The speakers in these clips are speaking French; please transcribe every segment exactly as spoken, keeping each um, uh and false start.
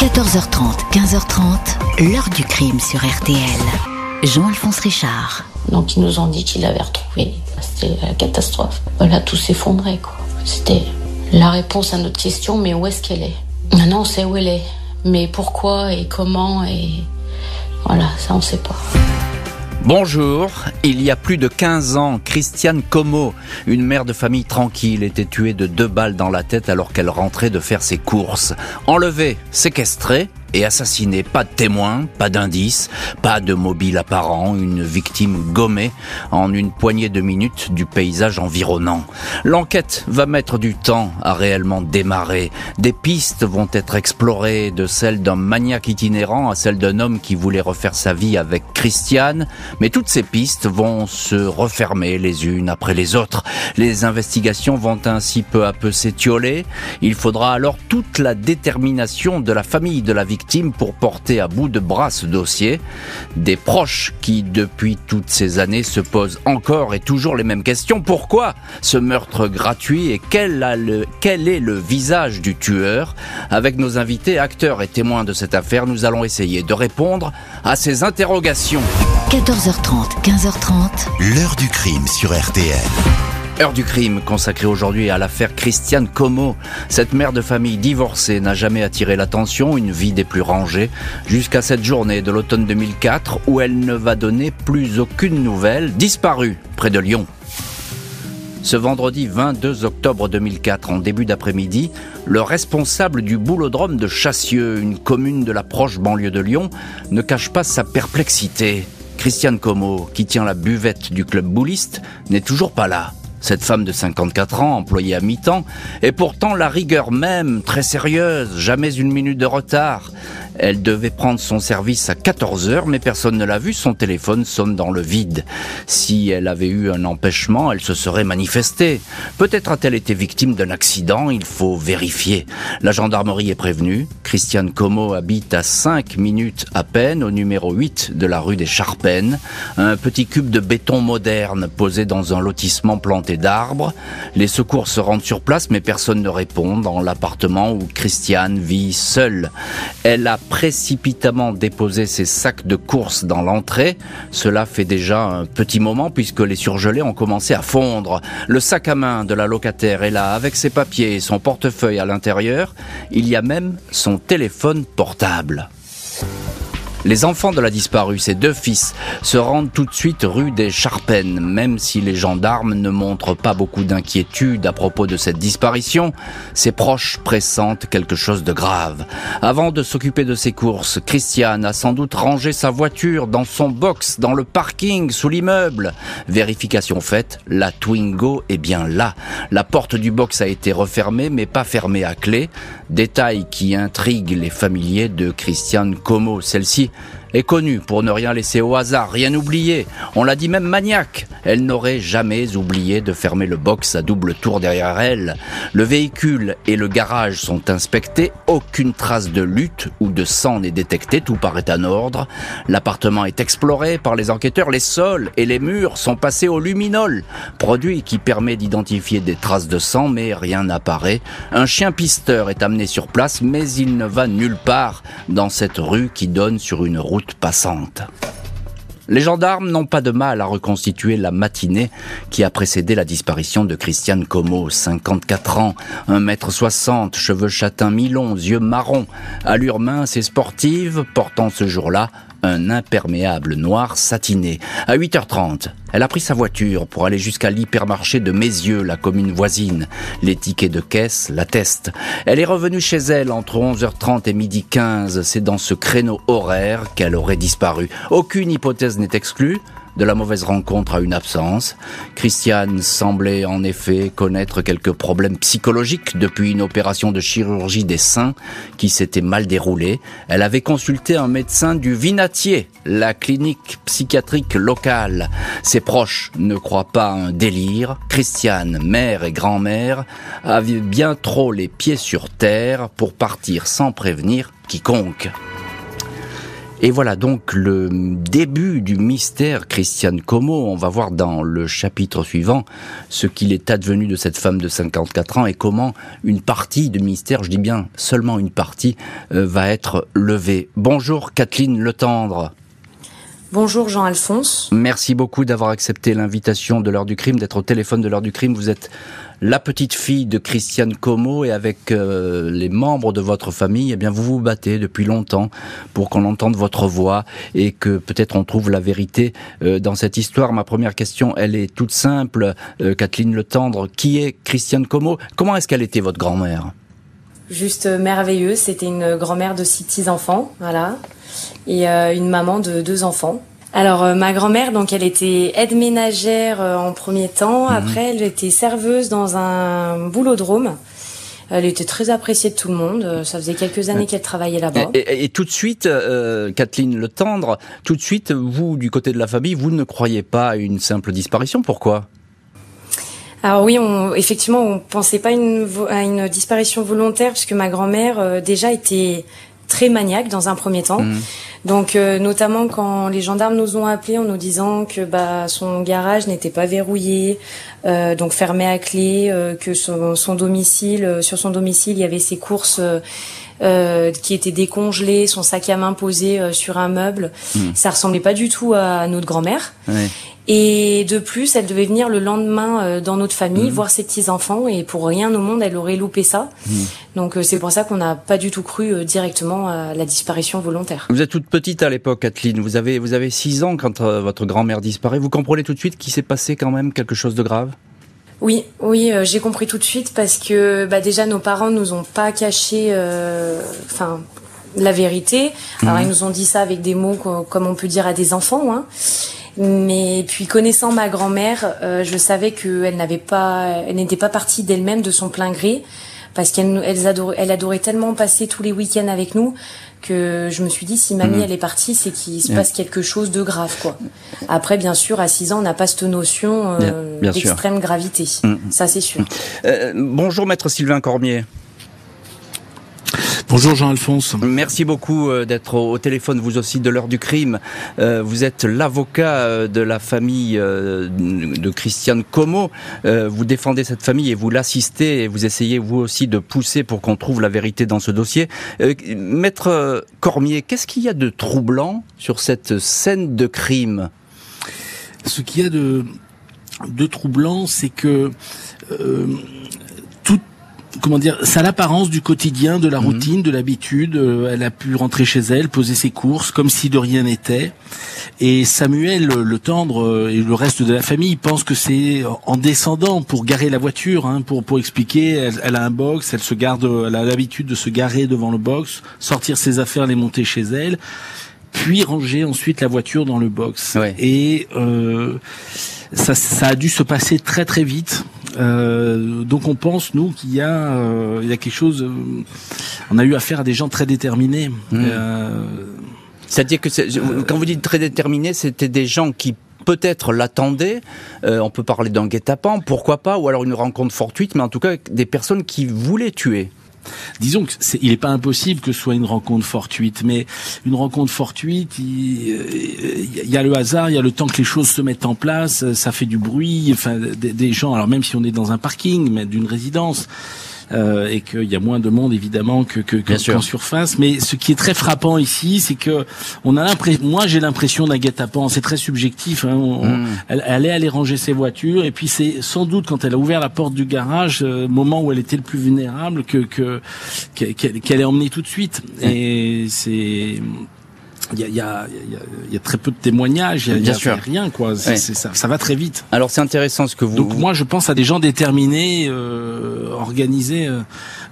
quatorze heures trente, quinze heures trente, l'heure du crime sur R T L. Jean-Alphonse Richard. Donc ils nous ont dit qu'ils l'avaient retrouvé. C'était la catastrophe. Voilà, tout s'effondrait, quoi. C'était la réponse à notre question, mais où est-ce qu'elle est ? Maintenant, on sait où elle est. Mais pourquoi et comment et... Voilà, ça, on ne sait pas. Bonjour, il y a plus de quinze ans, Christiane Comeau, une mère de famille tranquille, était tuée de deux balles dans la tête alors qu'elle rentrait de faire ses courses. Enlevée, séquestrée et assassinée. Pas de témoin, pas d'indice, pas de mobile apparent, une victime gommée en une poignée de minutes du paysage environnant. L'enquête va mettre du temps à réellement démarrer. Des pistes vont être explorées, de celle d'un maniaque itinérant à celle d'un homme qui voulait refaire sa vie avec Christiane, mais toutes ces pistes vont se refermer les unes après les autres. Les investigations vont ainsi peu à peu s'étioler. Il faudra alors toute la détermination de la famille de la victime pour porter à bout de bras ce dossier. Des proches qui, depuis toutes ces années, se posent encore et toujours les mêmes questions. Pourquoi ce meurtre gratuit et quel, a le, quel est le visage du tueur ? Avec nos invités, acteurs et témoins de cette affaire, nous allons essayer de répondre à ces interrogations. quatorze heures trente, quinze heures trente, l'heure du crime sur R T L. Heure du crime consacrée aujourd'hui à l'affaire Christiane Comeau. Cette mère de famille divorcée n'a jamais attiré l'attention, une vie des plus rangées, jusqu'à cette journée de l'automne deux mille quatre où elle ne va donner plus aucune nouvelle, disparue près de Lyon. Ce vendredi vingt-deux octobre deux mille quatre, en début d'après-midi, le responsable du boulodrome de Chassieu, une commune de la proche banlieue de Lyon, ne cache pas sa perplexité. Christiane Comeau, qui tient la buvette du club bouliste, n'est toujours pas là. Cette femme de cinquante-quatre ans, employée à mi-temps, est pourtant la rigueur même, très sérieuse, jamais une minute de retard. Elle devait prendre son service à quatorze heures, mais personne ne l'a vue, son téléphone sonne dans le vide. Si elle avait eu un empêchement, elle se serait manifestée. Peut-être a-t-elle été victime d'un accident, il faut vérifier. La gendarmerie est prévenue. Christiane Comeau habite à cinq minutes à peine, au numéro huit de la rue des Charpennes. Un petit cube de béton moderne, posé dans un lotissement planté d'arbres. Les secours se rendent sur place, mais personne ne répond dans l'appartement où Christiane vit seule. Elle a précipitamment déposé ses sacs de courses dans l'entrée. Cela fait déjà un petit moment puisque les surgelés ont commencé à fondre. Le sac à main de la locataire est là avec ses papiers et son portefeuille à l'intérieur. Il y a même son téléphone portable. Les enfants de la disparue, ses deux fils, se rendent tout de suite rue des Charpennes. Même si les gendarmes ne montrent pas beaucoup d'inquiétude à propos de cette disparition, ses proches pressentent quelque chose de grave. Avant de s'occuper de ses courses, Christiane a sans doute rangé sa voiture dans son box, dans le parking, sous l'immeuble. Vérification faite, la Twingo est bien là. La porte du box a été refermée, mais pas fermée à clé. Détail qui intrigue les familiers de Christiane Comeau. Celle-ci est connue pour ne rien laisser au hasard, rien oublier. On l'a dit même maniaque. Elle n'aurait jamais oublié de fermer le box à double tour derrière elle. Le véhicule et le garage sont inspectés. Aucune trace de lutte ou de sang n'est détectée. Tout paraît en ordre. L'appartement est exploré par les enquêteurs. Les sols et les murs sont passés au luminol, produit qui permet d'identifier des traces de sang, mais rien n'apparaît. Un chien pisteur est amené sur place, mais il ne va nulle part dans cette rue qui donne sur une route passante. Les gendarmes n'ont pas de mal à reconstituer la matinée qui a précédé la disparition de Christiane Comeau, cinquante-quatre ans, un mètre soixante, cheveux châtains mi-longs, yeux marrons, allure mince et sportive, portant ce jour-là un imperméable noir satiné. À huit heures trente, elle a pris sa voiture pour aller jusqu'à l'hypermarché de Mézieux, la commune voisine. Les tickets de caisse l'attestent. Elle est revenue chez elle entre onze heures trente et midi quinze. C'est dans ce créneau horaire qu'elle aurait disparu. Aucune hypothèse n'est exclue. De la mauvaise rencontre à une absence. Christiane semblait en effet connaître quelques problèmes psychologiques depuis une opération de chirurgie des seins qui s'était mal déroulée. Elle avait consulté un médecin du Vinatier, la clinique psychiatrique locale. Ses proches ne croient pas à un délire. Christiane, mère et grand-mère, avait bien trop les pieds sur terre pour partir sans prévenir quiconque. Et voilà donc le début du mystère Christiane Comeau. On va voir dans le chapitre suivant ce qu'il est advenu de cette femme de cinquante-quatre ans et comment une partie du mystère, je dis bien seulement une partie, euh, va être levée. Bonjour Kathleen Le Tendre. Bonjour Jean-Alphonse. Merci beaucoup d'avoir accepté l'invitation de l'heure du crime, d'être au téléphone de l'heure du crime. Vous êtes la petite fille de Christiane Comeau et avec euh, les membres de votre famille, eh bien vous vous battez depuis longtemps pour qu'on entende votre voix et que peut-être on trouve la vérité euh, dans cette histoire. Ma première question, elle est toute simple, euh, Kathleen Le Tendre. Qui est Christiane Comeau? Comment est-ce qu'elle était votre grand-mère? Juste merveilleuse, c'était une grand-mère de six petits-enfants, voilà, et euh, une maman de deux enfants. Alors euh, ma grand-mère, donc elle était aide ménagère euh, en premier temps, mmh. après elle était serveuse dans un boulodrome. Elle était très appréciée de tout le monde, ça faisait quelques années qu'elle travaillait là-bas. Et, et, et tout de suite, euh, Kathleen Le Tendre, tout de suite, vous, du côté de la famille, vous ne croyez pas à une simple disparition, pourquoi ? Alors oui, on, effectivement, on pensait pas une, à une disparition volontaire puisque ma grand-mère euh, déjà était très maniaque dans un premier temps. Mmh. Donc euh, notamment quand les gendarmes nous ont appelés en nous disant que bah son garage n'était pas verrouillé, euh, donc fermé à clé, euh, que son, son domicile, euh, sur son domicile il y avait ses courses euh, euh, qui étaient décongelées, son sac à main posé euh, sur un meuble. Mmh. Ça ressemblait pas du tout à notre grand-mère. Oui. Et de plus, elle devait venir le lendemain dans notre famille, mmh. voir ses petits-enfants, et pour rien au monde, elle aurait loupé ça. Mmh. Donc c'est pour ça qu'on n'a pas du tout cru directement à la disparition volontaire. Vous êtes toute petite à l'époque, Kathleen. Vous avez, vous avez six ans quand votre grand-mère disparaît. Vous comprenez tout de suite qu'il s'est passé quand même quelque chose de grave ? Oui, oui, euh, j'ai compris tout de suite parce que bah, déjà, nos parents nous ont pas caché... Euh, enfin, la vérité. Alors mmh. ils nous ont dit ça avec des mots comme on peut dire à des enfants, hein. Mais puis connaissant ma grand-mère, euh, je savais qu'elle n'avait pas, elle n'était pas partie d'elle-même de son plein gré, parce qu'elle elle adorait, elle adorait tellement passer tous les week-ends avec nous que je me suis dit si mamie mmh. elle est partie, c'est qu'il se passe quelque chose de grave, quoi. Après, bien sûr, à six ans, on n'a pas cette notion euh, bien, bien d'extrême sûr. gravité, mmh. ça c'est sûr. Euh, bonjour maître Sylvain Cormier. Bonjour Jean-Alphonse. Merci beaucoup d'être au téléphone, vous aussi, de l'heure du crime. Vous êtes l'avocat de la famille de Christiane Comeau. Vous défendez cette famille et vous l'assistez et vous essayez vous aussi de pousser pour qu'on trouve la vérité dans ce dossier. Maître Cormier, qu'est-ce qu'il y a de troublant sur cette scène de crime ? Ce qu'il y a de, de troublant, c'est que... Euh, Comment dire, ça a l'apparence du quotidien, de la routine, de l'habitude. Euh, elle a pu rentrer chez elle, poser ses courses, comme si de rien n'était. Et Samuel, le tendre, et le reste de la famille pensent que c'est en descendant pour garer la voiture, hein, pour pour expliquer. Elle, elle a un box, elle se garde, elle a l'habitude de se garer devant le box, sortir ses affaires, les monter chez elle, puis ranger ensuite la voiture dans le box. Ouais. Et euh, ça, ça a dû se passer très très vite. Euh, donc on pense nous qu'il y a euh, il y a quelque chose. Euh, on a eu affaire à des gens très déterminés. Mmh. Euh, C'est-à-dire que c'est, euh, quand vous dites très déterminés, c'était des gens qui peut-être l'attendaient. Euh, on peut parler d'un guet-apens, pourquoi pas, ou alors une rencontre fortuite, mais en tout cas des personnes qui voulaient tuer. Disons que c'est, il n'est pas impossible que ce soit une rencontre fortuite, mais une rencontre fortuite, il, il y a le hasard, il y a le temps que les choses se mettent en place, ça fait du bruit, enfin des, des gens. Alors même si on est dans un parking, mais d'une résidence. Euh, et qu'il y a moins de monde évidemment que, que, que qu'en surface. Mais ce qui est très frappant ici, c'est que on a l'impression, moi j'ai l'impression d'un guet-apens. C'est très subjectif. Hein. On, mmh. on, elle, elle est allée ranger ses voitures et puis c'est sans doute quand elle a ouvert la porte du garage, euh, moment où elle était le plus vulnérable, que, que qu'elle, qu'elle est emmenée tout de suite. Et c'est Il y a, il y a, il y a très peu de témoignages, il y a, il y a rien quoi. C'est, ouais. c'est, ça, ça va très vite. Alors c'est intéressant ce que vous. Donc moi je pense à des gens déterminés, euh, organisés, euh,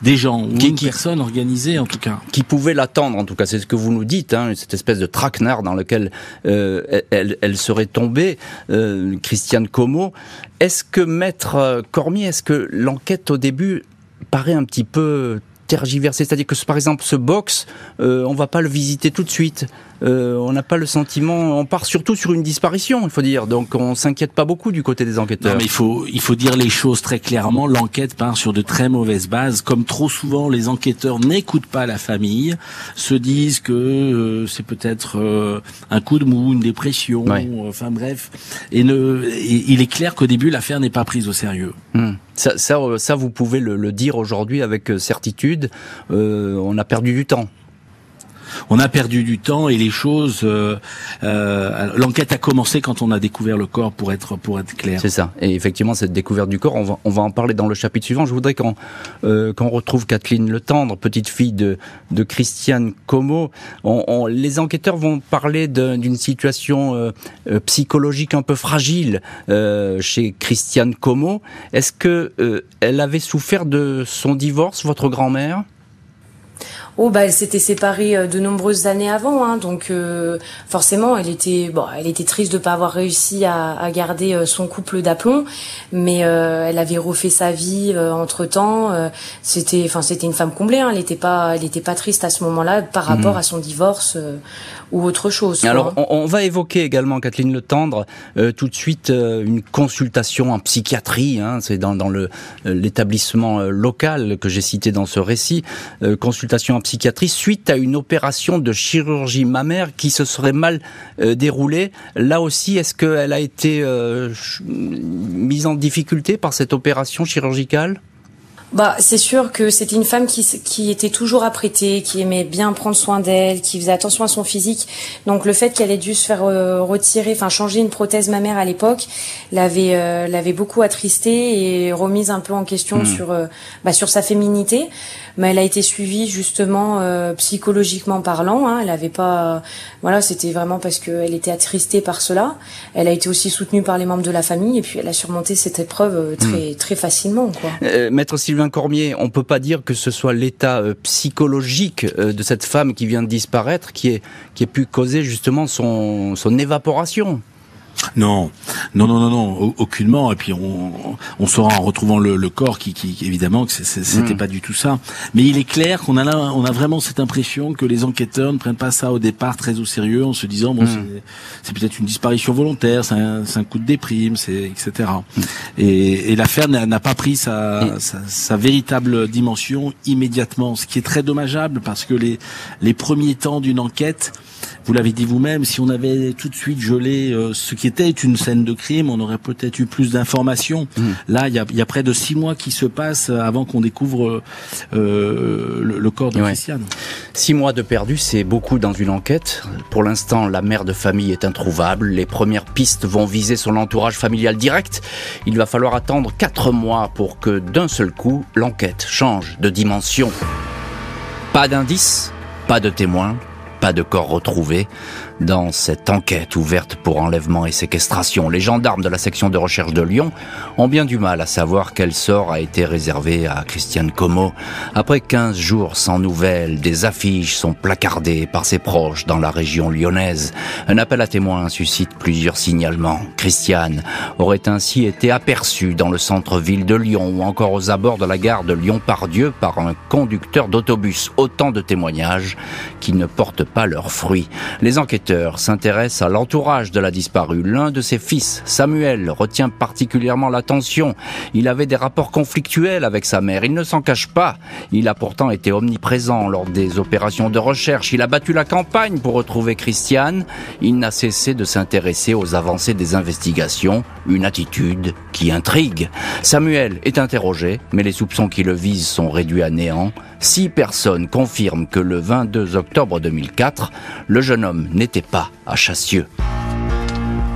des gens ou qui, une qui, personne organisée en tout cas, qui pouvaient l'attendre en tout cas. C'est ce que vous nous dites, hein, cette espèce de traquenard dans lequel euh, elle, elle serait tombée, euh, Christiane Comeau. Est-ce que maître Cormier, est-ce que l'enquête au début paraît un petit peu tergiversée, c'est-à-dire que par exemple ce box, euh, on va pas le visiter tout de suite. euh, on n'a pas le sentiment, on part surtout sur une disparition, il faut dire, donc on s'inquiète pas beaucoup du côté des enquêteurs. Non mais il faut, il faut dire les choses très clairement, l'enquête part sur de très mauvaises bases, comme trop souvent les enquêteurs n'écoutent pas la famille, se disent que euh, c'est peut-être euh, un coup de mou, une dépression, ouais. euh, enfin bref, et, ne, et il est clair qu'au début l'affaire n'est pas prise au sérieux. Mmh. Ça, ça, ça, vous pouvez le, le dire aujourd'hui avec certitude, euh, on a perdu du temps. On a perdu du temps et les choses. Euh, euh, l'enquête a commencé quand on a découvert le corps, pour être pour être clair. C'est ça. Et effectivement, cette découverte du corps, on va on va en parler dans le chapitre suivant. Je voudrais qu'on euh, qu'on retrouve Kathleen Le Tendre, petite fille de de Christiane Comeau. On, on, les enquêteurs vont parler d'une situation euh, psychologique un peu fragile euh, chez Christiane Comeau. Est-ce que euh, elle avait souffert de son divorce, votre grand-mère? Oh bah elle s'était séparée de nombreuses années avant, hein, donc euh, forcément elle était bon, elle était triste de pas avoir réussi à, à garder son couple d'aplomb, mais euh, elle avait refait sa vie euh, entre temps. Euh, c'était, enfin c'était une femme comblée, hein, elle était pas, elle était pas triste à ce moment-là par rapport mmh. à son divorce euh, ou autre chose. Alors on, on va évoquer également Kathleen Le Tendre euh, tout de suite euh, une consultation en psychiatrie, hein, c'est dans, dans le l'établissement local que j'ai cité dans ce récit, euh, consultation en psychiatrie suite à une opération de chirurgie mammaire qui se serait mal euh, déroulée. Là aussi, est-ce qu'elle a été euh, mise en difficulté par cette opération chirurgicale ? Bah, c'est sûr que c'était une femme qui, qui était toujours apprêtée, qui aimait bien prendre soin d'elle, qui faisait attention à son physique. Donc le fait qu'elle ait dû se faire euh, retirer, enfin changer une prothèse mammaire à l'époque, l'avait euh, l'avait beaucoup attristée et remise un peu en question mmh. sur euh, bah, sur sa féminité. Mais elle a été suivie justement euh, psychologiquement parlant. Hein, elle avait pas, euh, voilà, c'était vraiment parce qu'elle était attristée par cela. Elle a été aussi soutenue par les membres de la famille et puis elle a surmonté cette épreuve très mmh. très facilement, quoi. Euh, Maître Sylvain Cormier, on ne peut pas dire que ce soit l'état euh, psychologique euh, de cette femme qui vient de disparaître qui ait qui pu causer justement son, son évaporation. Non, non, non, non, non, aucunement. Et puis on, on saura en retrouvant le, le corps qui, qui, évidemment, que c'était mmh. pas du tout ça. Mais il est clair qu'on a là, on a vraiment cette impression que les enquêteurs ne prennent pas ça au départ très au sérieux, en se disant bon, mmh. c'est peut-être une disparition volontaire, c'est un, un coup de déprime, c'est et cetera. Mmh. Et, et l'affaire n'a pas pris sa, et... sa, sa véritable dimension immédiatement, ce qui est très dommageable parce que les, les premiers temps d'une enquête, vous l'avez dit vous-même, si on avait tout de suite gelé euh, ce qui était une scène de crime, on aurait peut-être eu plus d'informations. Mmh. Là, il y a, y a près de six mois qui se passent avant qu'on découvre euh, le, le corps de ouais. Christiane. Six mois de perdu, c'est beaucoup dans une enquête. Pour l'instant, la mère de famille est introuvable. Les premières pistes vont viser son entourage familial direct. Il va falloir attendre quatre mois pour que, d'un seul coup, l'enquête change de dimension. Pas d'indices, pas de témoins. Pas de corps retrouvé dans cette enquête ouverte pour enlèvement et séquestration. Les gendarmes de la section de recherche de Lyon ont bien du mal à savoir quel sort a été réservé à Christiane Comeau. Après quinze jours sans nouvelles, des affiches sont placardées par ses proches dans la région lyonnaise. Un appel à témoins suscite plusieurs signalements. Christiane aurait ainsi été aperçue dans le centre-ville de Lyon ou encore aux abords de la gare de Lyon-Pardieu par un conducteur d'autobus. Autant de témoignages qui ne portent pas leurs fruits. Les enquêteurs s'intéresse à l'entourage de la disparue. L'un de ses fils, Samuel, retient particulièrement l'attention. Il avait des rapports conflictuels avec sa mère. Il ne s'en cache pas. Il a pourtant été omniprésent lors des opérations de recherche. Il a battu la campagne pour retrouver Christiane. Il n'a cessé de s'intéresser aux avancées des investigations. Une attitude qui intrigue. Samuel est interrogé, mais les soupçons qui le visent sont réduits à néant. Six personnes confirment que le vingt-deux octobre deux mille quatre, le jeune homme n'était pas à Chassieu.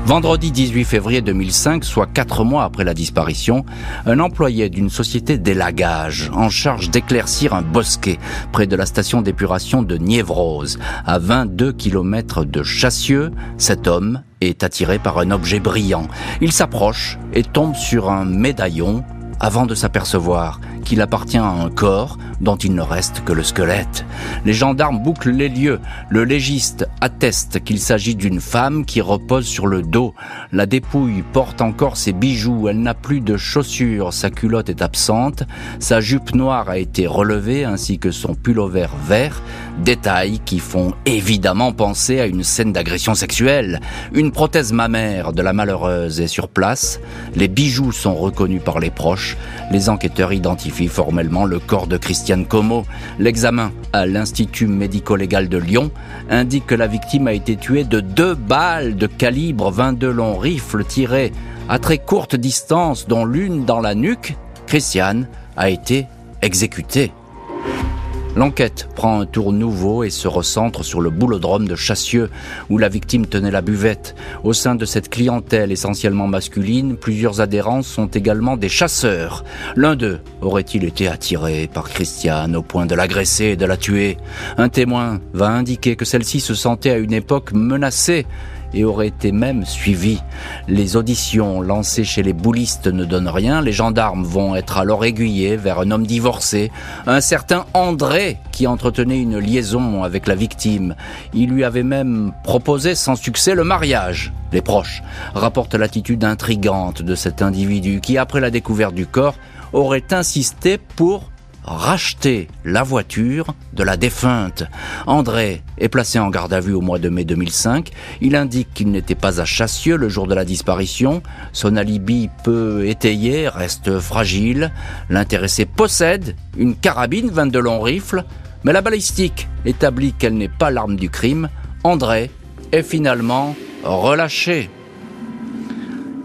Vendredi dix-huit février deux mille cinq, soit quatre mois après la disparition, un employé d'une société d'élagage en charge d'éclaircir un bosquet près de la station d'épuration de Nièvrose, à vingt-deux kilomètres de Chassieu, cet homme est attiré par un objet brillant. Il s'approche et tombe sur un médaillon avant de s'apercevoir qu'il appartient à un corps dont il ne reste que le squelette. Les gendarmes bouclent les lieux. Le légiste atteste qu'il s'agit d'une femme qui repose sur le dos. La dépouille porte encore ses bijoux. Elle n'a plus de chaussures. Sa culotte est absente. Sa jupe noire a été relevée ainsi que son pullover vert. Détails qui font évidemment penser à une scène d'agression sexuelle. Une prothèse mammaire de la malheureuse est sur place. Les bijoux sont reconnus par les proches. Les enquêteurs identifient formellement le corps de Christiane Comeau. L'examen à l'Institut médico-légal de Lyon indique que la victime a été tuée de deux balles de calibre vingt-deux long rifle tirées à très courte distance, dont l'une dans la nuque. Christiane a été exécutée. L'enquête prend un tour nouveau et se recentre sur le boulodrome de Chassieu, où la victime tenait la buvette. Au sein de cette clientèle essentiellement masculine, plusieurs adhérents sont également des chasseurs. L'un d'eux aurait-il été attiré par Christiane au point de l'agresser et de la tuer? Un témoin va indiquer que celle-ci se sentait à une époque menacée et aurait été même suivi. Les auditions lancées chez les boulistes ne donnent rien. Les gendarmes vont être alors aiguillés vers un homme divorcé, un certain André, qui entretenait une liaison avec la victime. Il lui avait même proposé sans succès le mariage. Les proches rapportent l'attitude intrigante de cet individu qui, après la découverte du corps, aurait insisté pour racheter la voiture de la défunte. André est placé en garde à vue au mois de mai deux mille cinq. Il indique qu'il n'était pas à Chassieu le jour de la disparition. Son alibi peu étayé reste fragile. L'intéressé possède une carabine vingt-deux long rifle, mais la balistique établit qu'elle n'est pas l'arme du crime. André est finalement relâché.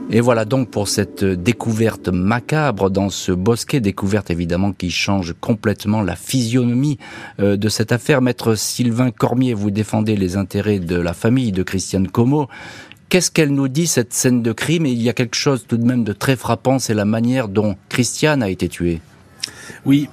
Et voilà donc pour cette découverte macabre dans ce bosquet, découverte évidemment qui change complètement la physionomie de cette affaire. Maître Sylvain Cormier, vous défendez les intérêts de la famille de Christiane Comeau. Qu'est-ce qu'elle nous dit, cette scène de crime? Et il y a quelque chose tout de même de très frappant, c'est la manière dont Christiane a été tuée. Oui,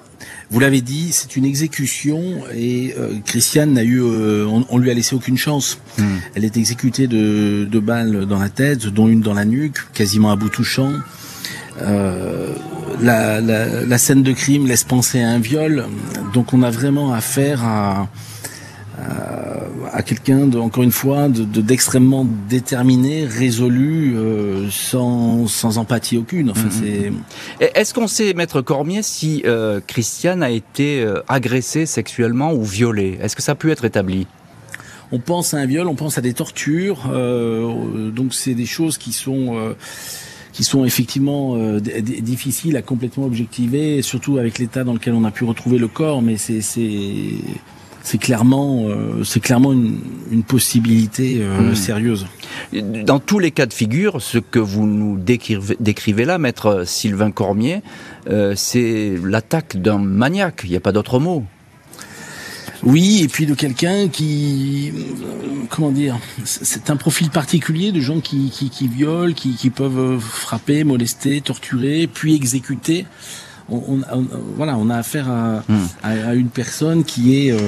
vous l'avez dit, c'est une exécution et euh, Christiane n'a eu, euh, on, on lui a laissé aucune chance. Mmh. Elle est exécutée de, de balles dans la tête, dont une dans la nuque, quasiment à bout touchant. Euh, la, la, la scène de crime laisse penser à un viol, donc on a vraiment affaire à, à, à quelqu'un, de, encore une fois, de, de, d'extrêmement déterminé, résolu, euh, sans, sans empathie aucune. Enfin, mm-hmm. c'est... Est-ce qu'on sait, Maître Cormier, si euh, Christiane a été euh, agressée sexuellement ou violée? Est-ce que ça a pu être établi? On pense à un viol, on pense à des tortures, euh, donc c'est des choses qui sont... Euh, qui sont effectivement euh, d- d- difficiles à complètement objectiver, surtout avec l'état dans lequel on a pu retrouver le corps, mais c'est c'est c'est clairement euh, c'est clairement une, une possibilité euh, mmh. sérieuse. Dans tous les cas de figure, ce que vous nous décrivez, décrivez là, Maître Sylvain Cormier, euh, c'est l'attaque d'un maniaque, il n'y a pas d'autre mot. Oui, et puis de quelqu'un qui, comment dire, c'est un profil particulier de gens qui qui, qui violent, qui, qui peuvent frapper, molester, torturer, puis exécuter. On, on, on, voilà, on a affaire à, mmh. à, à une personne qui est, euh,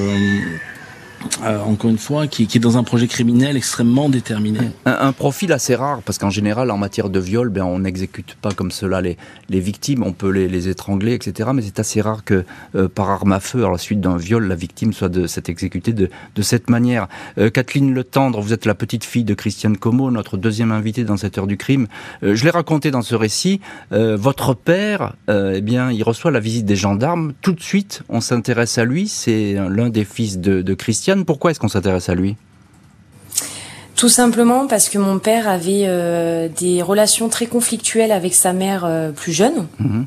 euh, encore une fois, qui, qui est dans un projet criminel extrêmement déterminé. Un, un profil assez rare, parce qu'en général, en matière de viol, ben on n'exécute pas comme cela les les victimes, on peut les, les étrangler, et cetera. Mais c'est assez rare que euh, par arme à feu, à la suite d'un viol, la victime soit de cette exécutée de de cette manière. Euh, Kathleen Le Tendre, vous êtes la petite fille de Christiane Comeau, notre deuxième invitée dans cette heure du crime. Euh, je l'ai raconté dans ce récit. Euh, votre père, euh, eh bien, il reçoit la visite des gendarmes. Tout de suite, on s'intéresse à lui. C'est l'un des fils de, de Christiane. Pourquoi est-ce qu'on s'intéresse à lui? Tout simplement parce que mon père avait euh, des relations très conflictuelles avec sa mère euh, plus jeune. Mmh.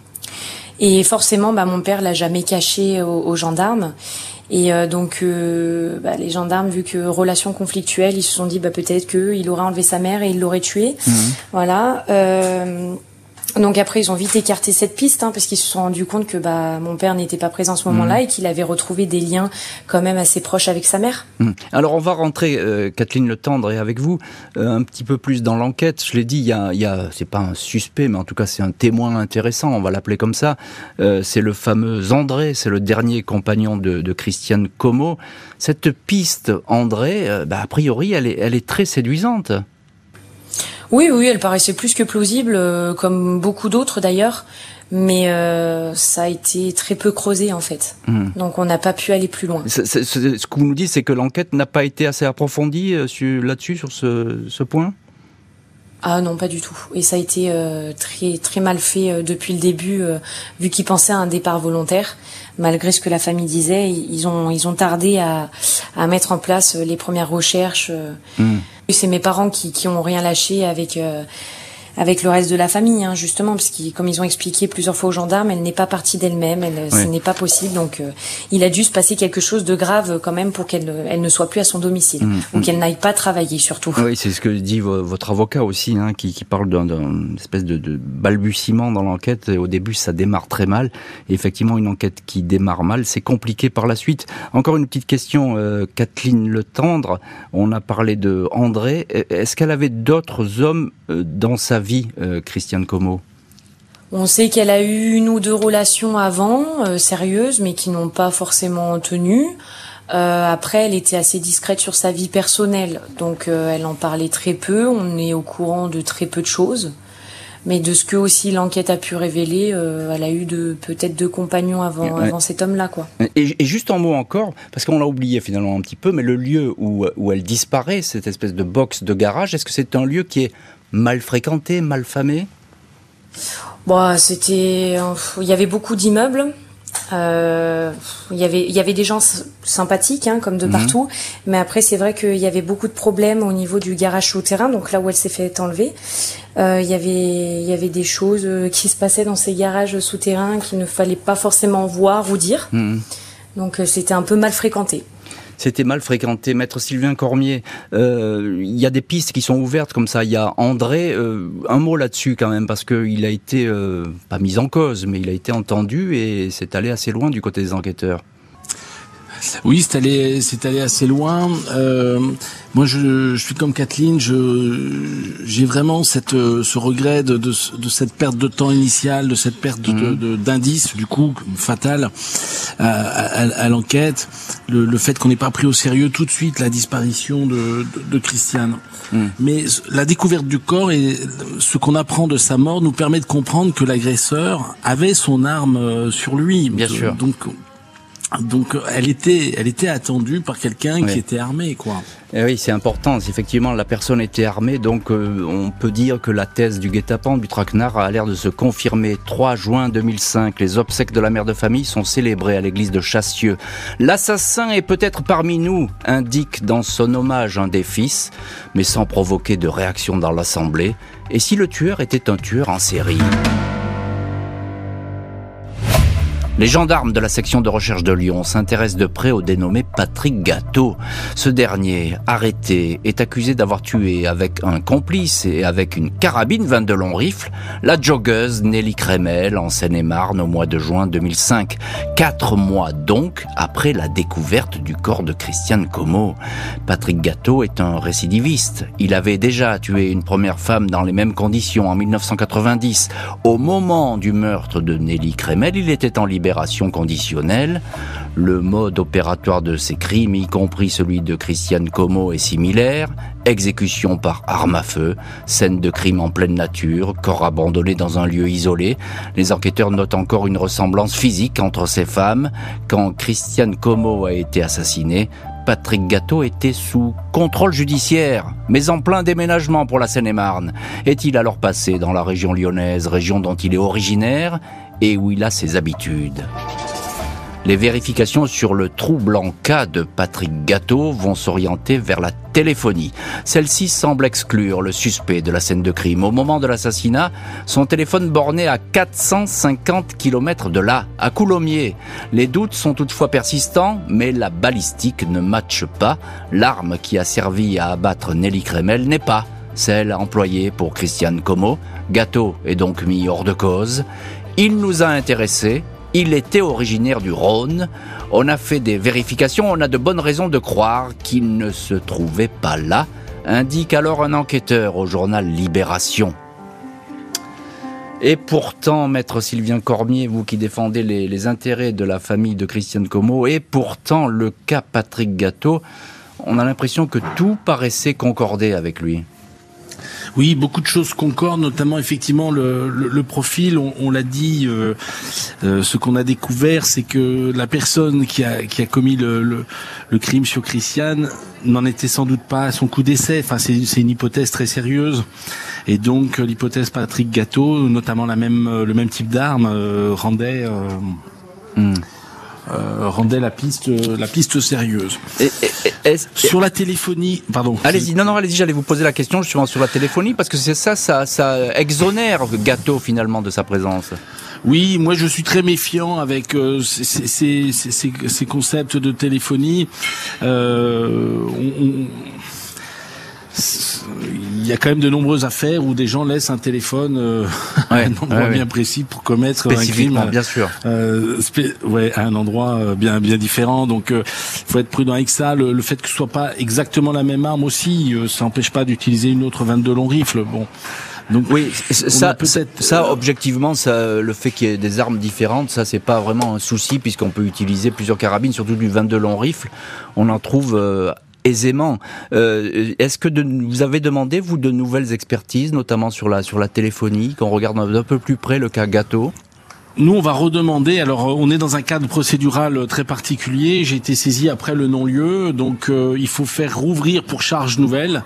Et forcément, bah, mon père l'a jamais caché aux, aux gendarmes. Et euh, donc, euh, bah, les gendarmes, vu que relations conflictuelles, ils se sont dit bah, peut-être qu'il aurait enlevé sa mère et il l'aurait tuée. Mmh. Voilà. Euh, donc après, ils ont vite écarté cette piste hein, parce qu'ils se sont rendus compte que bah, mon père n'était pas présent à ce moment-là mmh. et qu'il avait retrouvé des liens quand même assez proches avec sa mère. Mmh. Alors on va rentrer, euh, Kathleen Le Tendre, et avec vous, euh, un petit peu plus dans l'enquête. Je l'ai dit, il y a, y a, c'est pas un suspect, mais en tout cas c'est un témoin intéressant, on va l'appeler comme ça. Euh, c'est le fameux André, c'est le dernier compagnon de, de Christiane Comeau. Cette piste, André, euh, bah, a priori, elle est, elle est très séduisante. Oui, oui, elle paraissait plus que plausible, euh, comme beaucoup d'autres d'ailleurs. mais euh, ça a été très peu creusé en fait. Mmh. Donc on n'a pas pu aller plus loin. C'est, c'est, c'est, ce que vous nous dites, c'est que l'enquête n'a pas été assez approfondie euh, su, là-dessus, sur ce, ce point ? Ah non, pas du tout. Et ça a été euh, très très mal fait euh, depuis le début, euh, vu qu'ils pensaient à un départ volontaire. Malgré ce que la famille disait, ils ont ils ont tardé à à mettre en place les premières recherches. Euh. Mmh. C'est mes parents qui qui ont rien lâché avec euh, avec le reste de la famille, hein, justement, parce que comme ils ont expliqué plusieurs fois aux gendarmes, elle n'est pas partie d'elle-même, elle, oui. Ce n'est pas possible. Donc, euh, il a dû se passer quelque chose de grave quand même pour qu'elle elle ne soit plus à son domicile, mmh, ou qu'elle n'aille pas travailler surtout. Oui, c'est ce que dit votre avocat aussi, hein, qui, qui parle d'un, d'un espèce de, de balbutiement dans l'enquête. Et au début, ça démarre très mal. Et effectivement, une enquête qui démarre mal, c'est compliqué par la suite. Encore une petite question, euh, Kathleen Le Tendre. On a parlé de André. Est-ce qu'elle avait d'autres hommes dans sa vie? Euh, Christiane Comeau. On sait qu'elle a eu une ou deux relations avant, euh, sérieuses, mais qui n'ont pas forcément tenu. Euh, après, elle était assez discrète sur sa vie personnelle, donc euh, elle en parlait très peu. On est au courant de très peu de choses, mais de ce que aussi l'enquête a pu révéler, euh, elle a eu de, peut-être deux compagnons avant, ouais. avant cet homme-là, quoi. Et, et juste un mot encore, parce qu'on l'a oublié finalement un petit peu, mais le lieu où, où elle disparaît, cette espèce de box de garage, est-ce que c'est un lieu qui est mal fréquenté, mal famé? Bon, c'était... Il y avait beaucoup d'immeubles. Euh, il y avait, il y avait des gens sympathiques, hein, comme de partout. Mmh. Mais après, c'est vrai qu'il y avait beaucoup de problèmes au niveau du garage souterrain, donc là où elle s'est fait enlever. Euh, il y avait, il y avait des choses qui se passaient dans ces garages souterrains qu'il ne fallait pas forcément voir ou dire. Mmh. Donc, c'était un peu mal fréquenté. C'était mal fréquenté. Maître Sylvain Cormier, euh, y a des pistes qui sont ouvertes comme ça. Il y a André, euh, un mot là-dessus quand même, parce qu'il a été, euh, pas mis en cause, mais il a été entendu et c'est allé assez loin du côté des enquêteurs. Oui, c'est allé, c'est allé assez loin. Euh, moi, je, je suis comme Kathleen, je, j'ai vraiment cette, ce regret de, de, de cette perte de temps initiale, de cette perte de, mmh. de, de, d'indices, du coup, fatale à, à, à l'enquête. Le, le fait qu'on n'ait pas pris au sérieux tout de suite la disparition de, de, de Christiane. Mmh. Mais la découverte du corps et ce qu'on apprend de sa mort nous permet de comprendre que l'agresseur avait son arme sur lui. Bien sûr. Donc, Donc elle était, elle était attendue par quelqu'un, oui, qui était armé, quoi. Et oui, c'est important. Effectivement, la personne était armée, donc euh, on peut dire que la thèse du guet-apens, du traquenard, a l'air de se confirmer. trois juin deux mille cinq, les obsèques de la mère de famille sont célébrées à l'église de Chassieu. L'assassin est peut-être parmi nous, indique dans son hommage un des fils, mais sans provoquer de réaction dans l'assemblée. Et si le tueur était un tueur en série ? Les gendarmes de la section de recherche de Lyon s'intéressent de près au dénommé Patrick Gatteau. Ce dernier, arrêté, est accusé d'avoir tué avec un complice et avec une carabine vingt-deux long rifle la joggeuse Nelly Kremel en Seine-et-Marne au mois de juin deux mille cinq. Quatre mois donc après la découverte du corps de Christiane Comeau. Patrick Gatteau est un récidiviste. Il avait déjà tué une première femme dans les mêmes conditions en dix-neuf cent quatre-vingt-dix. Au moment du meurtre de Nelly Kremel, il était en libération. Conditionnelle. Le mode opératoire de ces crimes, y compris celui de Christiane Comeau, est similaire. Exécution par arme à feu, scène de crime en pleine nature, corps abandonné dans un lieu isolé. Les enquêteurs notent encore une ressemblance physique entre ces femmes. Quand Christiane Comeau a été assassinée, Patrick Gatteau était sous contrôle judiciaire, mais en plein déménagement pour la Seine-et-Marne. Est-il alors passé dans la région lyonnaise, région dont il est originaire et où il a ses habitudes ? Les vérifications sur le troublant cas de Patrick Gatteau vont s'orienter vers la téléphonie. Celle-ci semble exclure le suspect de la scène de crime. Au moment de l'assassinat, son téléphone bornait à quatre cent cinquante kilomètres de là, à Coulommiers. Les doutes sont toutefois persistants, mais la balistique ne matche pas. L'arme qui a servi à abattre Nelly Kremel n'est pas celle employée pour Christiane Comeau. Gatteau est donc mis hors de cause. Il nous a intéressés. Il était originaire du Rhône. On a fait des vérifications, on a de bonnes raisons de croire qu'il ne se trouvait pas là, indique alors un enquêteur au journal Libération. Et pourtant, maître Sylvain Cormier, vous qui défendez les, les intérêts de la famille de Christiane Comeau, et pourtant le cas Patrick Gatteau, on a l'impression que tout paraissait concorder avec lui. Oui, beaucoup de choses concordent, notamment effectivement le, le, le profil. On, on l'a dit, euh, euh, ce qu'on a découvert, c'est que la personne qui a, qui a commis le, le, le crime sur Christiane n'en était sans doute pas à son coup d'essai. Enfin, c'est, c'est une hypothèse très sérieuse. Et donc l'hypothèse Patrick Gatteau, notamment la même, le même type d'arme, euh, rendait... Euh, mm. Euh, rendait la piste euh, la piste sérieuse. Et, et, et, sur la téléphonie, pardon. Allez-y, non non, allez-y, j'allais vous poser la question justement sur la téléphonie parce que c'est ça ça ça exonère Gatteau finalement de sa présence. Oui, moi je suis très méfiant avec euh, ces, ces, ces, ces, ces concepts de téléphonie. Euh, on, on... Il y a quand même de nombreuses affaires où des gens laissent un téléphone euh, ouais, à un endroit ouais, bien ouais. précis pour commettre un crime, bien sûr. Euh, spé- ouais, à un endroit euh, bien bien différent. Donc, euh, faut être prudent avec ça. Le, le fait que ce soit pas exactement la même arme aussi, euh, ça n'empêche pas d'utiliser une autre vingt-deux long rifle. Bon. Donc oui, ça, peut-être... ça, objectivement, ça, le fait qu'il y ait des armes différentes, ça, c'est pas vraiment un souci puisqu'on peut utiliser plusieurs carabines, surtout du vingt-deux long rifle. On en trouve. Euh, aisément. Euh, est-ce que de, vous avez demandé, vous, de nouvelles expertises, notamment sur la, sur la téléphonie, qu'on regarde d'un peu plus près le cas Gatteau ? Nous, on va redemander. Alors, on est dans un cadre procédural très particulier. J'ai été saisi après le non-lieu, donc euh, il faut faire rouvrir pour charge nouvelle.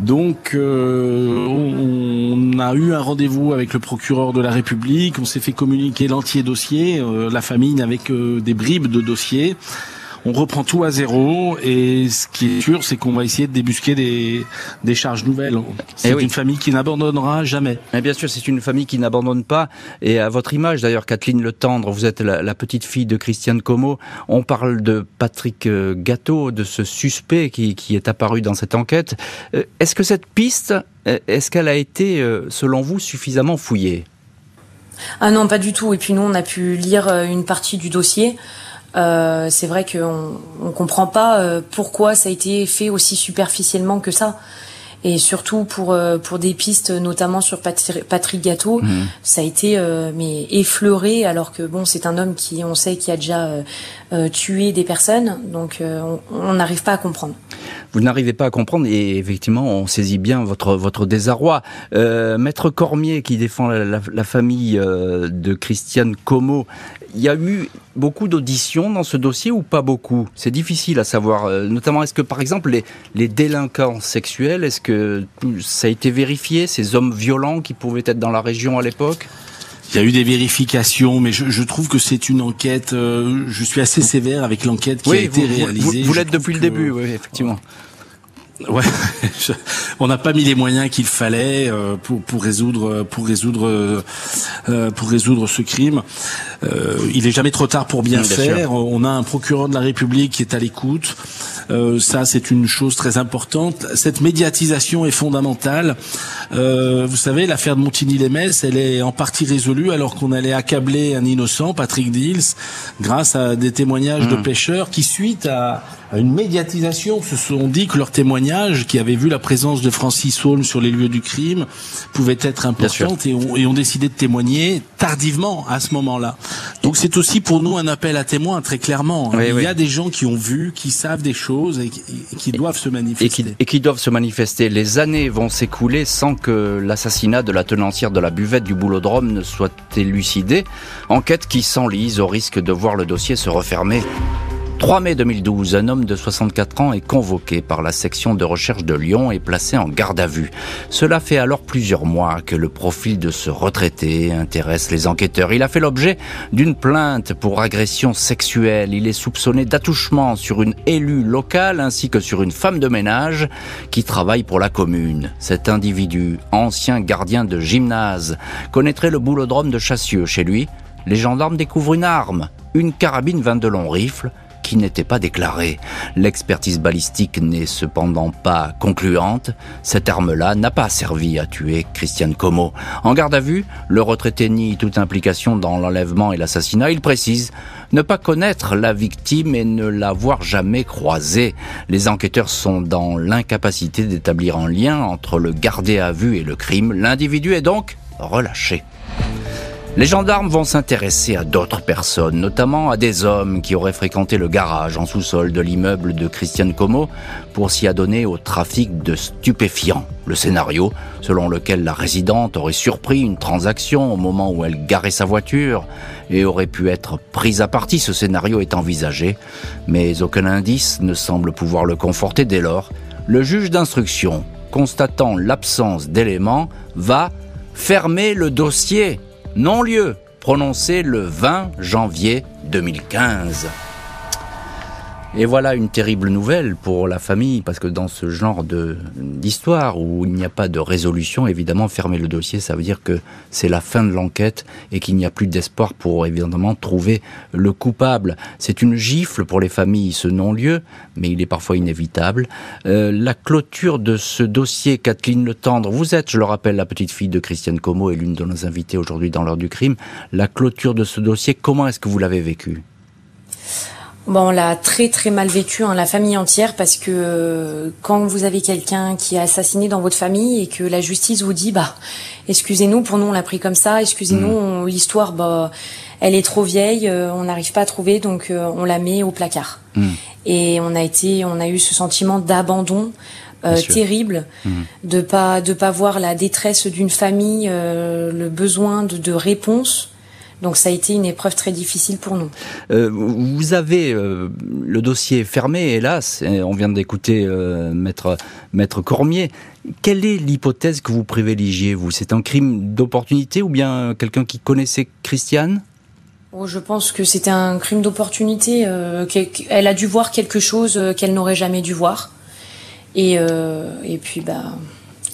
Donc, euh, on, on a eu un rendez-vous avec le procureur de la République. On s'est fait communiquer l'entier dossier, euh, la famille avec euh, des bribes de dossiers. On reprend tout à zéro et ce qui est sûr, c'est qu'on va essayer de débusquer des, des charges nouvelles. C'est oui. une famille qui n'abandonnera jamais. Et bien sûr, c'est une famille qui n'abandonne pas. Et à votre image, d'ailleurs, Kathleen Le Tendre, vous êtes la, la petite fille de Christiane Comeau. On parle de Patrick Gatteau, de ce suspect qui, qui est apparu dans cette enquête. Est-ce que cette piste, est-ce qu'elle a été, selon vous, suffisamment fouillée ? Ah non, pas du tout. Et puis nous, on a pu lire une partie du dossier. Euh, c'est vrai qu'on on comprend pas euh, pourquoi ça a été fait aussi superficiellement que ça, et surtout pour euh, pour des pistes notamment sur Patri- Patrick Gatteau, mmh. ça a été euh, mais effleuré alors que bon c'est un homme qui on sait qui a déjà euh, euh, tué des personnes, donc euh, on n'arrive pas à comprendre. Vous n'arrivez pas à comprendre et effectivement on saisit bien votre votre désarroi. Euh, Maître Cormier qui défend la, la, la famille euh, de Christiane Comeau. Il y a eu beaucoup d'auditions dans ce dossier ou pas beaucoup ? C'est difficile à savoir. Notamment, est-ce que, par exemple, les, les délinquants sexuels, est-ce que ça a été vérifié ? Ces hommes violents qui pouvaient être dans la région à l'époque ? Il y a eu des vérifications, mais je, je trouve que c'est une enquête... Euh, je suis assez sévère avec l'enquête qui oui, a été vous, réalisée. Vous, vous l'êtes depuis que... le début, oui, effectivement. Ouais, je, on n'a pas mis les moyens qu'il fallait euh, pour pour résoudre pour résoudre euh, pour résoudre ce crime. Euh, il est jamais trop tard pour bien, oui, bien faire. Sûr. On a un procureur de la République qui est à l'écoute. Euh, ça, c'est une chose très importante. Cette médiatisation est fondamentale. Euh, vous savez, l'affaire de Montigny-les-Messes, elle est en partie résolue alors qu'on allait accabler un innocent, Patrick Dils, grâce à des témoignages mmh. de pêcheurs qui, suite à à une médiatisation, se sont dit que leurs témoignages, qui avaient vu la présence de Francis Saulme sur les lieux du crime, pouvaient être importantes et ont, et ont décidé de témoigner tardivement à ce moment-là. Donc c'est aussi pour nous un appel à témoins, très clairement. Oui, Il oui. y a des gens qui ont vu, qui savent des choses et qui, et qui doivent et, se manifester. Et qui, et qui doivent se manifester. Les années vont s'écouler sans que l'assassinat de la tenancière de la buvette du boulodrome ne soit élucidé. Enquête qui s'enlise au risque de voir le dossier se refermer. trois mai deux mille douze, un homme de soixante-quatre ans est convoqué par la section de recherche de Lyon et placé en garde à vue. Cela fait alors plusieurs mois que le profil de ce retraité intéresse les enquêteurs. Il a fait l'objet d'une plainte pour agression sexuelle. Il est soupçonné d'attouchement sur une élue locale ainsi que sur une femme de ménage qui travaille pour la commune. Cet individu, ancien gardien de gymnase, connaîtrait le boulodrome de Chassieu. Chez lui, les gendarmes découvrent une arme, une carabine vingt-deux long rifle, qui n'était pas déclarée. L'expertise balistique n'est cependant pas concluante. Cette arme-là n'a pas servi à tuer Christiane Comeau. En garde à vue, le retraité nie toute implication dans l'enlèvement et l'assassinat. Il précise ne pas connaître la victime et ne l'avoir jamais croisée. Les enquêteurs sont dans l'incapacité d'établir un lien entre le gardé à vue et le crime. L'individu est donc relâché. Les gendarmes vont s'intéresser à d'autres personnes, notamment à des hommes qui auraient fréquenté le garage en sous-sol de l'immeuble de Christiane Comeau pour s'y adonner au trafic de stupéfiants. Le scénario, selon lequel la résidente aurait surpris une transaction au moment où elle garait sa voiture et aurait pu être prise à partie, ce scénario est envisagé, mais aucun indice ne semble pouvoir le conforter. Dès lors, le juge d'instruction, constatant l'absence d'éléments, va fermer le dossier non-lieu, prononcé le vingt janvier deux mille quinze. Et voilà une terrible nouvelle pour la famille, parce que dans ce genre de, d'histoire où il n'y a pas de résolution, évidemment, fermer le dossier, ça veut dire que c'est la fin de l'enquête et qu'il n'y a plus d'espoir pour, évidemment, trouver le coupable. C'est une gifle pour les familles, ce non-lieu, mais il est parfois inévitable. Euh, la clôture de ce dossier, Kathleen Le Tendre, vous êtes, je le rappelle, la petite fille de Christiane Comeau et l'une de nos invitées aujourd'hui dans l'heure du crime. La clôture de ce dossier, comment est-ce que vous l'avez vécu ? Bon, on l'a très très mal vécu, hein, la famille entière, parce que euh, quand vous avez quelqu'un qui est assassiné dans votre famille et que la justice vous dit, bah, excusez-nous, pour nous on l'a pris comme ça, excusez-nous, on, l'histoire, bah, elle est trop vieille, euh, on n'arrive pas à trouver, donc euh, on la met au placard. Mmh. Et on a été, on a eu ce sentiment d'abandon. Euh, terrible, mmh. de pas de pas voir la détresse d'une famille, euh, le besoin de, de réponses. Donc ça a été une épreuve très difficile pour nous. Euh, vous avez euh, le dossier fermé, hélas, on vient d'écouter euh, maître, maître Cormier. Quelle est l'hypothèse que vous privilégiez, vous ? C'est un crime d'opportunité ou bien quelqu'un qui connaissait Christiane ? Oh, je pense que c'était un crime d'opportunité. Euh, elle a dû voir quelque chose qu'elle n'aurait jamais dû voir. Et, euh, et puis, bah,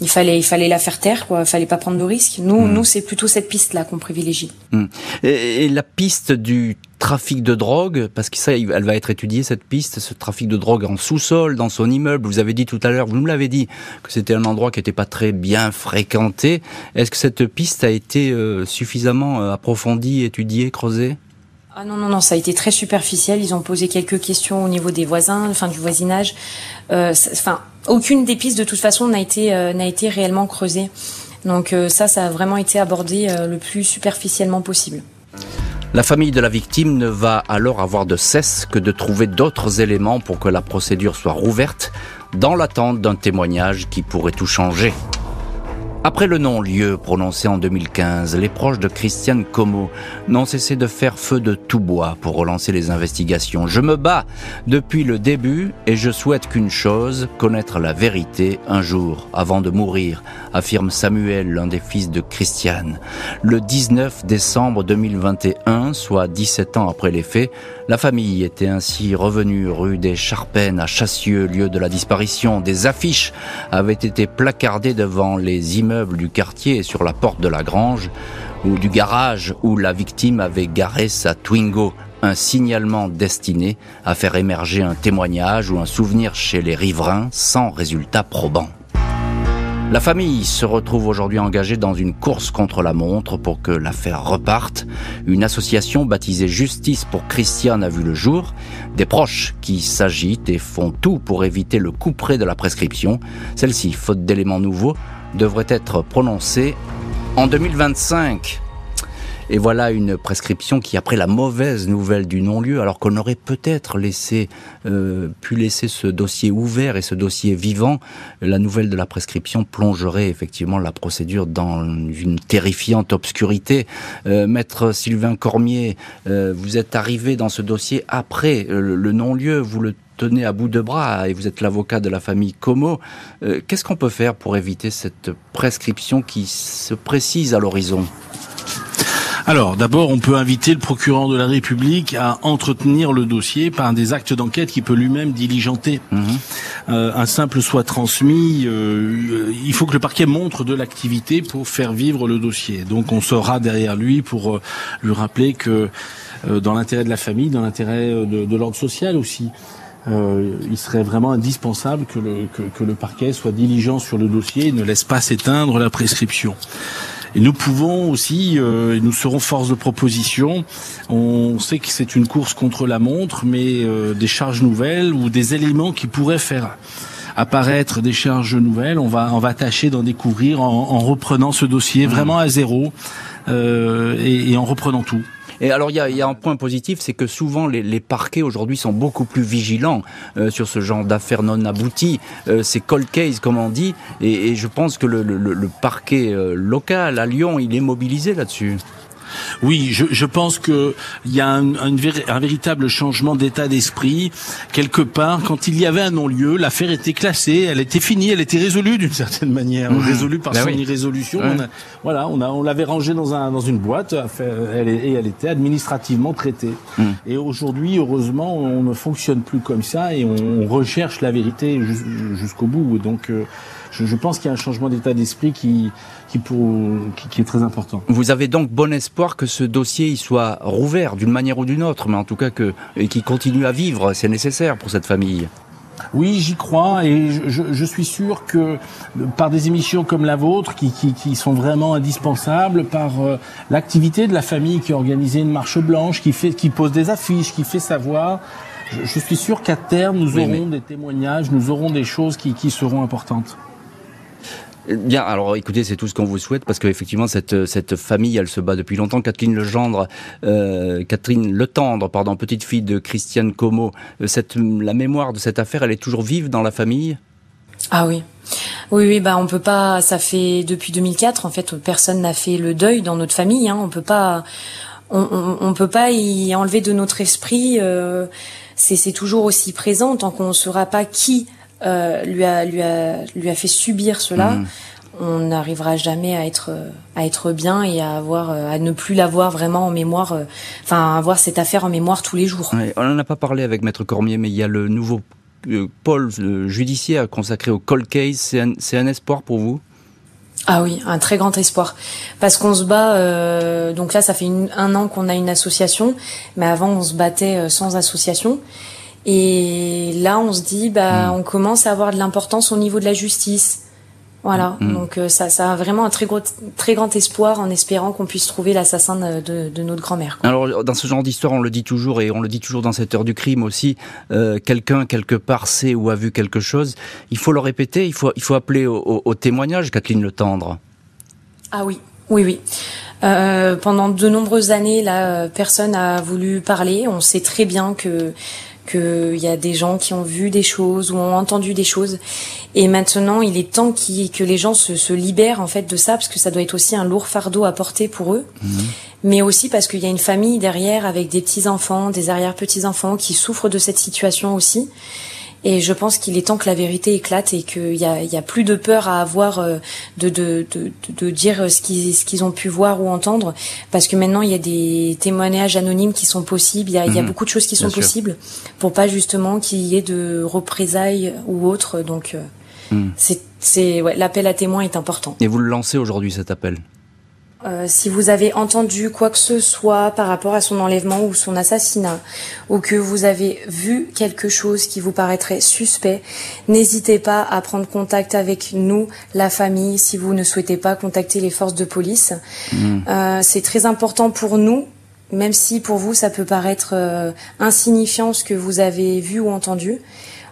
Il fallait, il fallait la faire taire, quoi. Il fallait pas prendre de risques. Nous, mmh. nous, c'est plutôt cette piste-là qu'on privilégie. Mmh. Et, et la piste du trafic de drogue, parce que ça, elle va être étudiée, cette piste, ce trafic de drogue en sous-sol, dans son immeuble. Vous avez dit tout à l'heure, vous nous l'avez dit, que c'était un endroit qui n'était pas très bien fréquenté. Est-ce que cette piste a été euh, suffisamment euh, approfondie, étudiée, creusée ? Ah non, non, non, ça a été très superficiel. Ils ont posé quelques questions au niveau des voisins, enfin du voisinage. Euh, ça, enfin, aucune des pistes, de toute façon, n'a été, euh, n'a été réellement creusée. Donc euh, ça, ça a vraiment été abordé euh, le plus superficiellement possible. La famille de la victime ne va alors avoir de cesse que de trouver d'autres éléments pour que la procédure soit rouverte, dans l'attente d'un témoignage qui pourrait tout changer. Après le non-lieu prononcé en deux mille quinze, les proches de Christiane Comeau n'ont cessé de faire feu de tout bois pour relancer les investigations. Je me bats depuis le début et je souhaite qu'une chose, connaître la vérité un jour avant de mourir, affirme Samuel, l'un des fils de Christiane. Le dix-neuf décembre deux mille vingt et un, soit dix-sept ans après les faits, la famille était ainsi revenue rue des Charpennes à Chassieu, lieu de la disparition. Des affiches avaient été placardées devant les immeubles du quartier et sur la porte de la grange ou du garage où la victime avait garé sa Twingo. Un signalement destiné à faire émerger un témoignage ou un souvenir chez les riverains sans résultat probant. La famille se retrouve aujourd'hui engagée dans une course contre la montre pour que l'affaire reparte. Une association baptisée Justice pour Christiane a vu le jour. Des proches qui s'agitent et font tout pour éviter le couperet de la prescription. Celle-ci, faute d'éléments nouveaux, devrait être prononcée en deux mille vingt-cinq. Et voilà une prescription qui, après la mauvaise nouvelle du non-lieu, alors qu'on aurait peut-être laissé, euh, pu laisser ce dossier ouvert et ce dossier vivant, la nouvelle de la prescription plongerait effectivement la procédure dans une terrifiante obscurité. Euh, Maître Sylvain Cormier, euh, vous êtes arrivé dans ce dossier après euh, le non-lieu, vous le tenez à bout de bras et vous êtes l'avocat de la famille Comeau. Euh, qu'est-ce qu'on peut faire pour éviter cette prescription qui se précise à l'horizon ? Alors, d'abord, on peut inviter le procureur de la République à entretenir le dossier par des actes d'enquête qu'il peut lui-même diligenter. Mmh. Euh, un simple soit transmis, euh, il faut que le parquet montre de l'activité pour faire vivre le dossier. Donc, on sera derrière lui pour euh, lui rappeler que, euh, dans l'intérêt de la famille, dans l'intérêt de, de l'ordre social aussi, Euh, il serait vraiment indispensable que le, que, que le parquet soit diligent sur le dossier et ne laisse pas s'éteindre la prescription. Et nous pouvons aussi, euh, nous serons force de proposition. On sait que c'est une course contre la montre, mais euh, des charges nouvelles ou des éléments qui pourraient faire apparaître des charges nouvelles, on va on va tâcher d'en découvrir en, en reprenant ce dossier vraiment à zéro euh, et, et en reprenant tout. Et alors, il y a, y a un point positif, c'est que souvent, les, les parquets, aujourd'hui, sont beaucoup plus vigilants euh, sur ce genre d'affaires non abouties. Euh, c'est cold case, comme on dit. Et, et je pense que le, le, le parquet euh, local, à Lyon, il est mobilisé là-dessus. Oui, je, je pense que il y a un, un, un véritable changement d'état d'esprit. Quelque part, quand il y avait un non-lieu, l'affaire était classée, elle était finie, elle était résolue d'une certaine manière, mmh. résolue par ben son oui. irrésolution. Ouais. On a, voilà, on, a, on l'avait rangée dans, un, dans une boîte elle, et elle était administrativement traitée. Mmh. Et aujourd'hui, heureusement, on ne fonctionne plus comme ça et on, on recherche la vérité jusqu'au bout. Donc, euh, je, je pense qu'il y a un changement d'état d'esprit qui, qui, pour, qui, qui est très important. Vous avez donc bon espoir que ce dossier y soit rouvert d'une manière ou d'une autre, mais en tout cas que, et qu'il continue à vivre, c'est nécessaire pour cette famille. Oui, j'y crois et je, je, je suis sûr que par des émissions comme la vôtre qui, qui, qui sont vraiment indispensables, par euh, l'activité de la famille qui a organisé une marche blanche, qui, fait, qui pose des affiches, qui fait savoir... Je, je suis sûr qu'à terme, nous oui, aurons mais... des témoignages, nous aurons des choses qui, qui seront importantes. Bien, alors écoutez, c'est tout ce qu'on vous souhaite parce qu'effectivement cette cette famille, elle se bat depuis longtemps. Kathleen Le Tendre, euh, Kathleen Le Tendre, pardon, petite fille de Christiane Comeau. Cette la mémoire de cette affaire, elle est toujours vive dans la famille. Ah oui, oui, oui, bah on peut pas. Ça fait depuis deux mille quatre en fait, personne n'a fait le deuil dans notre famille. Hein, on peut pas, on, on, on peut pas y enlever de notre esprit. Euh, c'est c'est toujours aussi présent tant qu'on ne saura pas qui. Euh, lui a lui a lui a fait subir cela. Mmh. On n'arrivera jamais à être à être bien et à avoir à ne plus l'avoir vraiment en mémoire. Euh, enfin, avoir cette affaire en mémoire tous les jours. Ouais, on n'en a pas parlé avec Maître Cormier, mais il y a le nouveau euh, pôle euh, judiciaire consacré au cold case. C'est un, c'est un espoir pour vous ? Ah oui, un très grand espoir. Parce qu'on se bat, euh, donc là ça fait une, un an qu'on a une association, mais avant on se battait sans association. Et là, on se dit, bah, mmh. on commence à avoir de l'importance au niveau de la justice. Voilà. Mmh. Donc, ça, ça a vraiment un très gros, très grand espoir en espérant qu'on puisse trouver l'assassin de, de, de notre grand-mère. Quoi. Alors, dans ce genre d'histoire, on le dit toujours, et on le dit toujours dans cette heure du crime aussi, euh, quelqu'un, quelque part, sait ou a vu quelque chose. Il faut le répéter, il faut, il faut appeler au, au, au témoignage, Kathleen Le Tendre. Ah oui. Oui, oui. Euh, pendant de nombreuses années, là, personne n'a voulu parler. On sait très bien que, qu'il y a des gens qui ont vu des choses ou ont entendu des choses. Et maintenant, il est temps qui, que les gens se, se libèrent en fait de ça, parce que ça doit être aussi un lourd fardeau à porter pour eux. Mmh. Mais aussi parce qu'il y a une famille derrière avec des petits-enfants, des arrière-petits-enfants qui souffrent de cette situation aussi. Et je pense qu'il est temps que la vérité éclate et qu'il y a, il y a plus de peur à avoir de de de, de dire ce qu'ils ce qu'ils ont pu voir ou entendre, parce que maintenant il y a des témoignages anonymes qui sont possibles. Il y a, mmh, il y a beaucoup de choses qui sont sûr. possibles pour pas justement qu'il y ait de représailles ou autre. Donc mmh. c'est c'est ouais, l'appel à témoins est important. Et vous le lancez aujourd'hui, cet appel. Euh, si vous avez entendu quoi que ce soit par rapport à son enlèvement ou son assassinat, ou que vous avez vu quelque chose qui vous paraîtrait suspect, n'hésitez pas à prendre contact avec nous, la famille, si vous ne souhaitez pas contacter les forces de police. Mmh. Euh, c'est très important pour nous, même si pour vous ça peut paraître euh, insignifiant ce que vous avez vu ou entendu.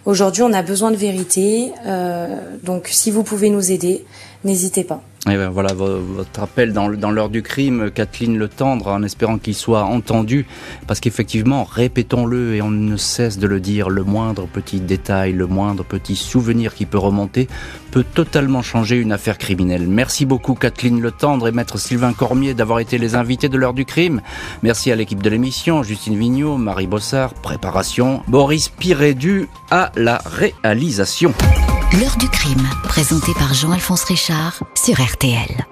Aujourd'hui, on a besoin de vérité, euh, donc si vous pouvez nous aider, n'hésitez pas. Et ben voilà votre appel dans, dans l'heure du crime, Kathleen Le Tendre, en espérant qu'il soit entendu, parce qu'effectivement, répétons-le et on ne cesse de le dire, le moindre petit détail, le moindre petit souvenir qui peut remonter peut totalement changer une affaire criminelle. Merci beaucoup Kathleen Le Tendre et Maître Sylvain Cormier d'avoir été les invités de l'heure du crime. Merci à l'équipe de l'émission, Justine Vigneault, Marie Bossard, préparation, Boris Pirédu à la réalisation. L'heure du crime, présentée par Jean-Alphonse Richard sur R T L.